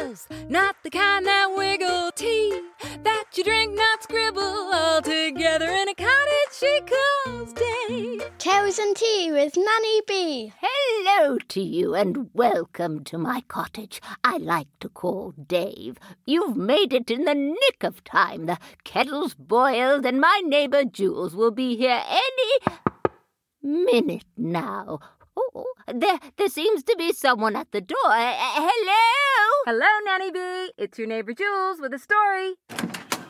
tales, not the kind that wiggle tea, that you drink, not scribble, all together in a cottage she calls day. Tales and Tea with Nanny Bee. Hello to you and welcome to my cottage. I like to call Dave. You've made it in the nick of time. The kettle's boiled and my neighbour Jules will be here any minute now. Oh, there seems to be someone at the door. Hello? Hello, Nanny Bee. It's your neighbor Jules with a story.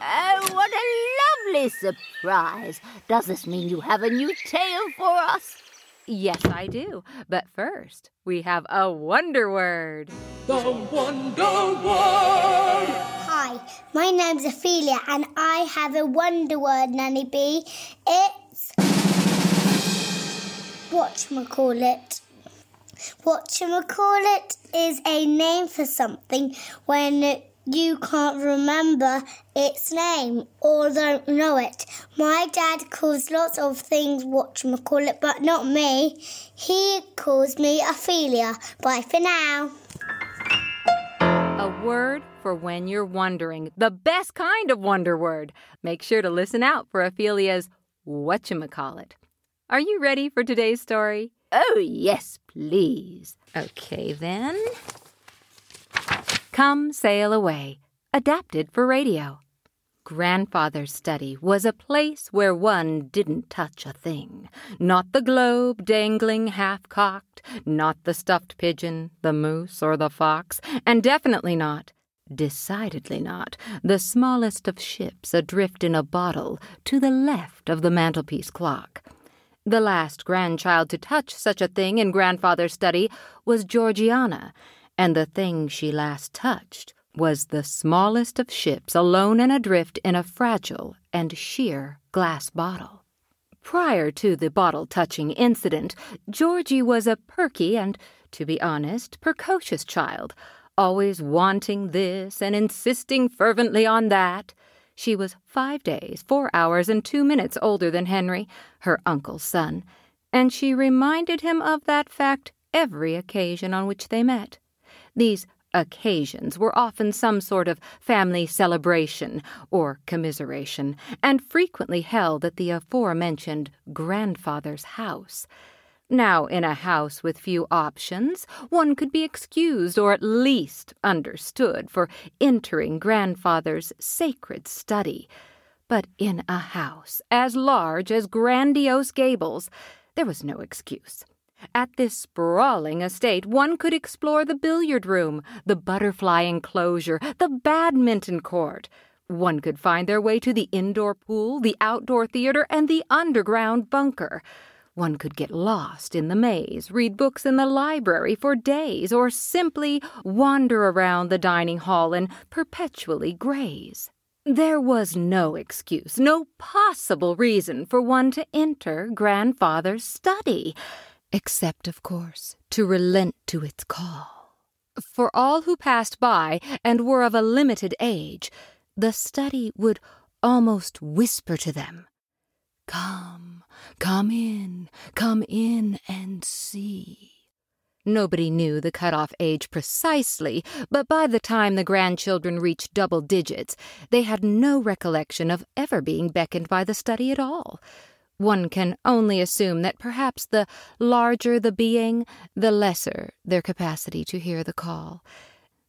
Oh, what a lovely surprise. Does this mean you have a new tale for us? Yes, I do. But first, we have a wonder word. The wonder word. Hi, my name's Ophelia and I have a wonder word, Nanny Bee. It's... Whatchamacallit. Whatchamacallit is a name for something when you can't remember its name or don't know it. My dad calls lots of things whatchamacallit, but not me. He calls me Ophelia. Bye for now. A word for when you're wondering. The best kind of wonder word. Make sure to listen out for Ophelia's whatchamacallit. Are you ready for today's story? Oh, yes, please. Okay, then. Come Sail Away, adapted for radio. Grandfather's study was a place where one didn't touch a thing. Not the globe dangling half-cocked, not the stuffed pigeon, the moose, or the fox, and definitely not, decidedly not, the smallest of ships adrift in a bottle to the left of the mantelpiece clock. The last grandchild to touch such a thing in grandfather's study was Georgiana, and the thing she last touched was the smallest of ships alone and adrift in a fragile and sheer glass bottle. Prior to the bottle-touching incident, Georgie was a perky and, to be honest, precocious child, always wanting this and insisting fervently on that. She was 5 days, 4 hours, and 2 minutes older than Henry, her uncle's son, and she reminded him of that fact every occasion on which they met. These occasions were often some sort of family celebration or commiseration, and frequently held at the aforementioned grandfather's house. Now, in a house with few options, one could be excused or at least understood for entering grandfather's sacred study. But in a house as large as Grandiose Gables, there was no excuse. At this sprawling estate, one could explore the billiard room, the butterfly enclosure, the badminton court. One could find their way to the indoor pool, the outdoor theater, and the underground bunker. One could get lost in the maze, read books in the library for days, or simply wander around the dining hall and perpetually graze. There was no excuse, no possible reason for one to enter grandfather's study, except, of course, to relent to its call. For all who passed by and were of a limited age, the study would almost whisper to them, "Come, come in and see." Nobody knew the cutoff age precisely, but by the time the grandchildren reached double digits, they had no recollection of ever being beckoned by the study at all. One can only assume that perhaps the larger the being, the lesser their capacity to hear the call.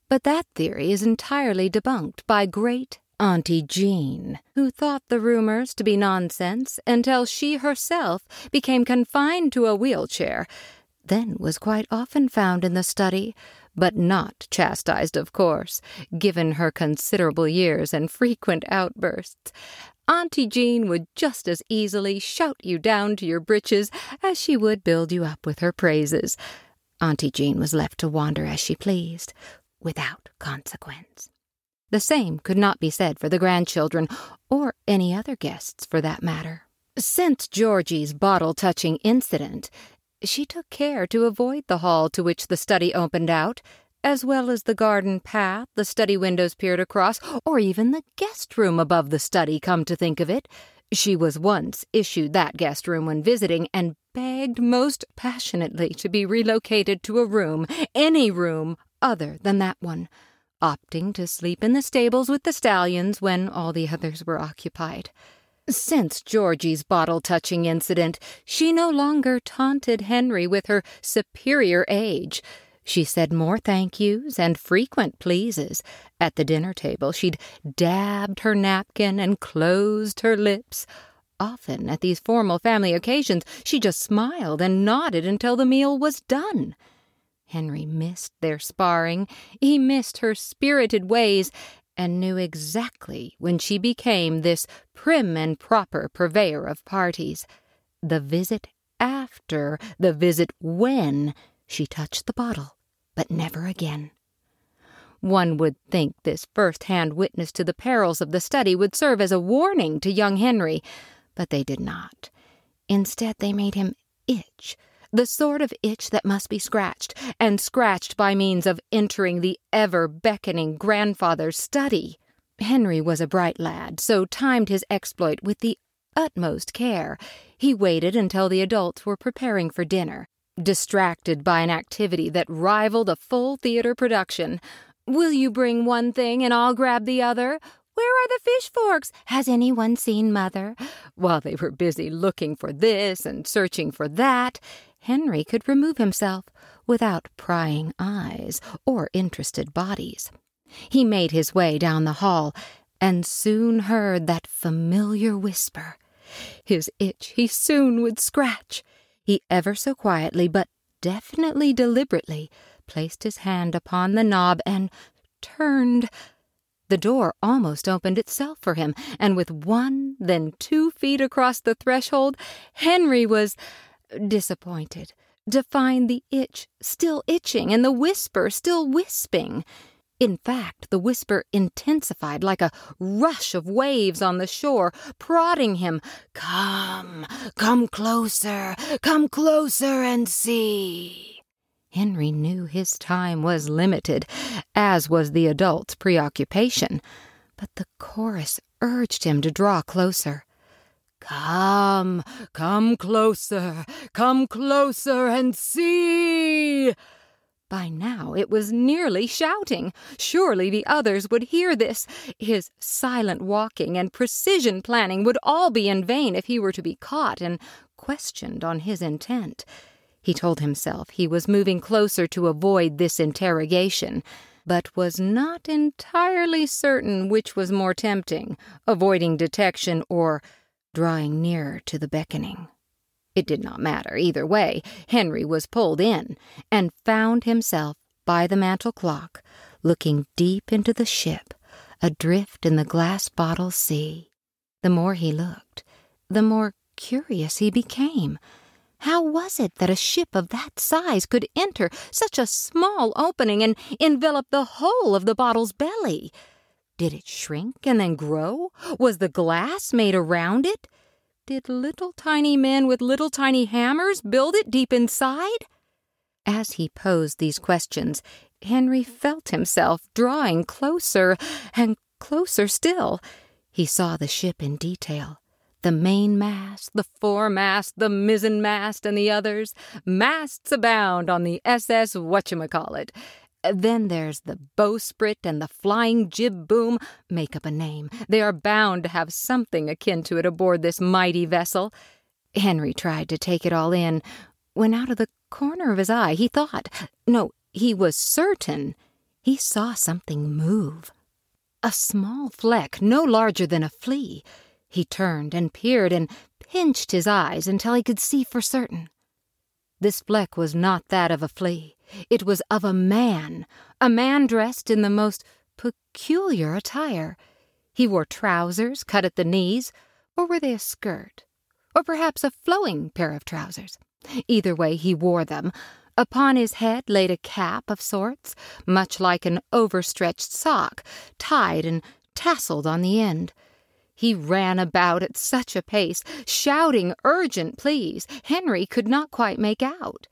But that theory is entirely debunked by great Auntie Jean, who thought the rumors to be nonsense until she herself became confined to a wheelchair, then was quite often found in the study, but not chastised, of course, given her considerable years and frequent outbursts. Auntie Jean would just as easily shout you down to your britches as she would build you up with her praises. Auntie Jean was left to wander as she pleased, without consequence. The same could not be said for the grandchildren, or any other guests for that matter. Since Georgie's bottle-touching incident, she took care to avoid the hall to which the study opened out, as well as the garden path the study windows peered across, or even the guest room above the study, come to think of it. She was once issued that guest room when visiting, and begged most passionately to be relocated to a room, any room, other than that one. opting to sleep in the stables with the stallions when all the others were occupied. Since Georgie's bottle-touching incident, she no longer taunted Henry with her superior age. She said more thank yous and frequent pleases. At the dinner table, she'd dabbed her napkin and closed her lips. Often, at these formal family occasions, she just smiled and nodded until the meal was done. Henry missed their sparring. He missed her spirited ways and knew exactly when she became this prim and proper purveyor of parties. The visit after, the visit when she touched the bottle, but never again. One would think this first-hand witness to the perils of the study would serve as a warning to young Henry, but they did not. Instead, they made him itch, the sort of itch that must be scratched, and scratched by means of entering the ever-beckoning grandfather's study. Henry was a bright lad, so timed his exploit with the utmost care. He waited until the adults were preparing for dinner, distracted by an activity that rivaled a full theater production. "Will you bring one thing and I'll grab the other?" "Where are the fish forks?" "Has anyone seen Mother?" While they were busy looking for this and searching for that, Henry could remove himself without prying eyes or interested bodies. He made his way down the hall and soon heard that familiar whisper. His itch he soon would scratch. He ever so quietly, but definitely deliberately, placed his hand upon the knob and turned. The door almost opened itself for him, and with 1, then 2 feet across the threshold, Henry was disappointed to find the itch still itching and the whisper still wisping. In fact, the whisper intensified like a rush of waves on the shore, prodding him, "Come, come closer and see." Henry knew his time was limited, as was the adult's preoccupation, but the chorus urged him to draw closer. "Come, come closer and see!" By now it was nearly shouting. Surely the others would hear this. His silent walking and precision planning would all be in vain if he were to be caught and questioned on his intent. He told himself he was moving closer to avoid this interrogation, but was not entirely certain which was more tempting, avoiding detection or drawing nearer to the beckoning. It did not matter. Either way, Henry was pulled in and found himself by the mantel clock, looking deep into the ship, adrift in the glass bottle sea. The more he looked, the more curious he became. How was it that a ship of that size could enter such a small opening and envelop the whole of the bottle's belly? Did it shrink and then grow? Was the glass made around it? Did little tiny men with little tiny hammers build it deep inside? As he posed these questions, Henry felt himself drawing closer and closer still. He saw the ship in detail. The mainmast, the foremast, the mizzenmast, and the others. Masts abound on the S.S. Whatchamacallit. Then there's the bowsprit and the flying jib boom. Make up a name. They are bound to have something akin to it aboard this mighty vessel. Henry tried to take it all in, when out of the corner of his eye he thought, no, he was certain, he saw something move. A small fleck, no larger than a flea. He turned and peered and pinched his eyes until he could see for certain. This fleck was not that of a flea. It was of a man dressed in the most peculiar attire. He wore trousers cut at the knees, or were they a skirt? Or perhaps a flowing pair of trousers. Either way, he wore them. Upon his head laid a cap of sorts, much like an overstretched sock, tied and tasseled on the end. He ran about at such a pace, shouting urgent pleas, Henry could not quite make out.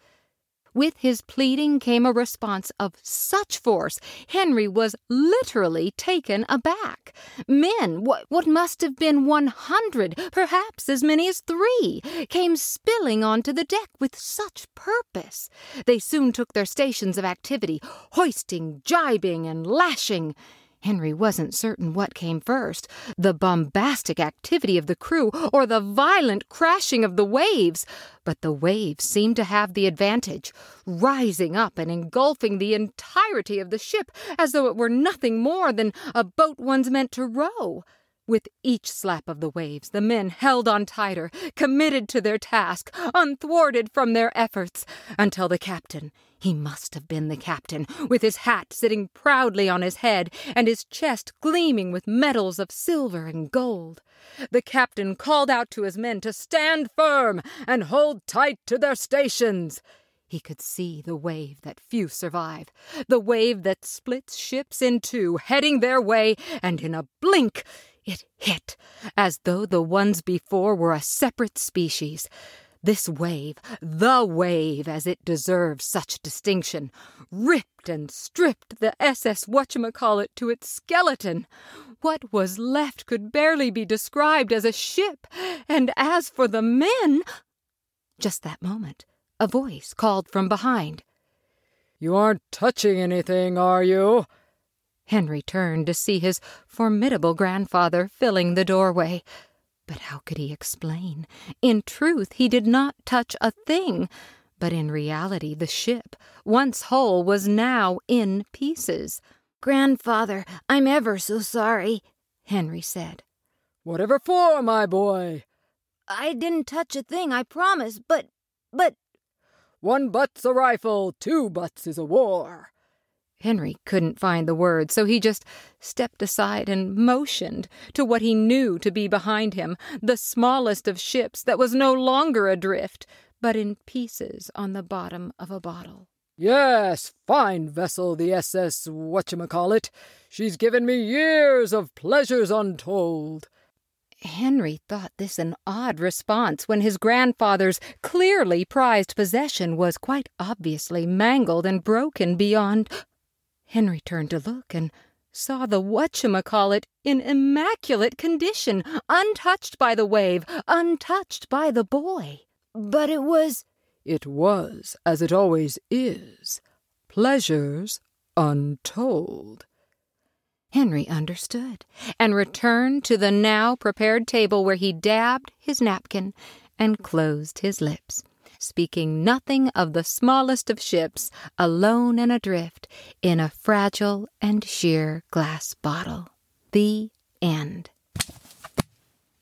With his pleading came a response of such force, Henry was literally taken aback. Men, what must have been 100, perhaps as many as 3, came spilling onto the deck with such purpose. They soon took their stations of activity, hoisting, jibing, and lashing. Henry wasn't certain what came first, the bombastic activity of the crew or the violent crashing of the waves, but the waves seemed to have the advantage, rising up and engulfing the entirety of the ship as though it were nothing more than a boat one's meant to row. With each slap of the waves, the men held on tighter, committed to their task, unthwarted from their efforts, until the captain, he must have been the captain, with his hat sitting proudly on his head and his chest gleaming with medals of silver and gold. The captain called out to his men to stand firm and hold tight to their stations. He could see the wave that few survive, the wave that splits ships in two, heading their way, and in a blink it hit, as though the ones before were a separate species. This wave, the wave as it deserves such distinction, ripped and stripped the S.S. Whatchamacallit to its skeleton. What was left could barely be described as a ship, and as for the men... Just that moment, a voice called from behind. "You aren't touching anything, are you?" Henry turned to see his formidable grandfather filling the doorway. But how could he explain? In truth, he did not touch a thing. But in reality, the ship, once whole, was now in pieces. "Grandfather, I'm ever so sorry," Henry said. "Whatever for, my boy?" "I didn't touch a thing, I promise, but... "One butt's a rifle, 2 butts is a war." Henry couldn't find the words, so he just stepped aside and motioned to what he knew to be behind him, the smallest of ships that was no longer adrift, but in pieces on the bottom of a bottle. "Yes, fine vessel, the S.S. Whatchamacallit. She's given me years of pleasures untold." Henry thought this an odd response when his grandfather's clearly prized possession was quite obviously mangled and broken beyond... Henry turned to look and saw the whatchamacallit in immaculate condition, untouched by the wave, untouched by the boy. "But it was—" "It was, as it always is, pleasures untold." Henry understood, and returned to the now prepared table where he dabbed his napkin and closed his lips, speaking nothing of the smallest of ships, alone and adrift, in a fragile and sheer glass bottle. The end.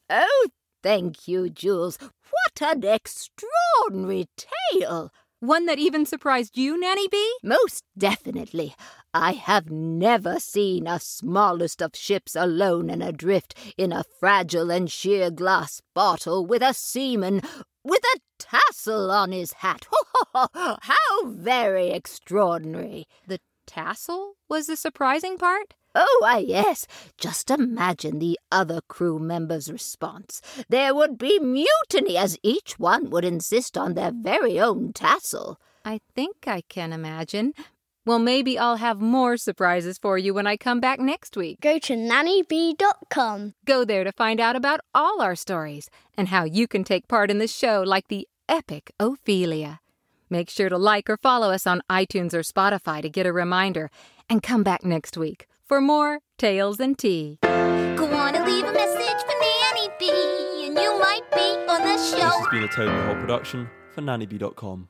"Oh, thank you, Jules. What an extraordinary tale!" "One that even surprised you, Nanny Bee?" "Most definitely. I have never seen a smallest of ships alone and adrift in a fragile and sheer glass bottle with a seaman... with a tassel on his hat. How very extraordinary." "The tassel was the surprising part?" "Oh, why, yes. Just imagine the other crew members' response. There would be mutiny, as each one would insist on their very own tassel." "I think I can imagine. Well, maybe I'll have more surprises for you when I come back next week." Go to nannybee.com. Go there to find out about all our stories and how you can take part in the show like the epic Ophelia. Make sure to like or follow us on iTunes or Spotify to get a reminder. And come back next week for more Tales and Tea. Go on and leave a message for Nanny Bee, and you might be on the show. This has been a Toby Holt production for nannybee.com.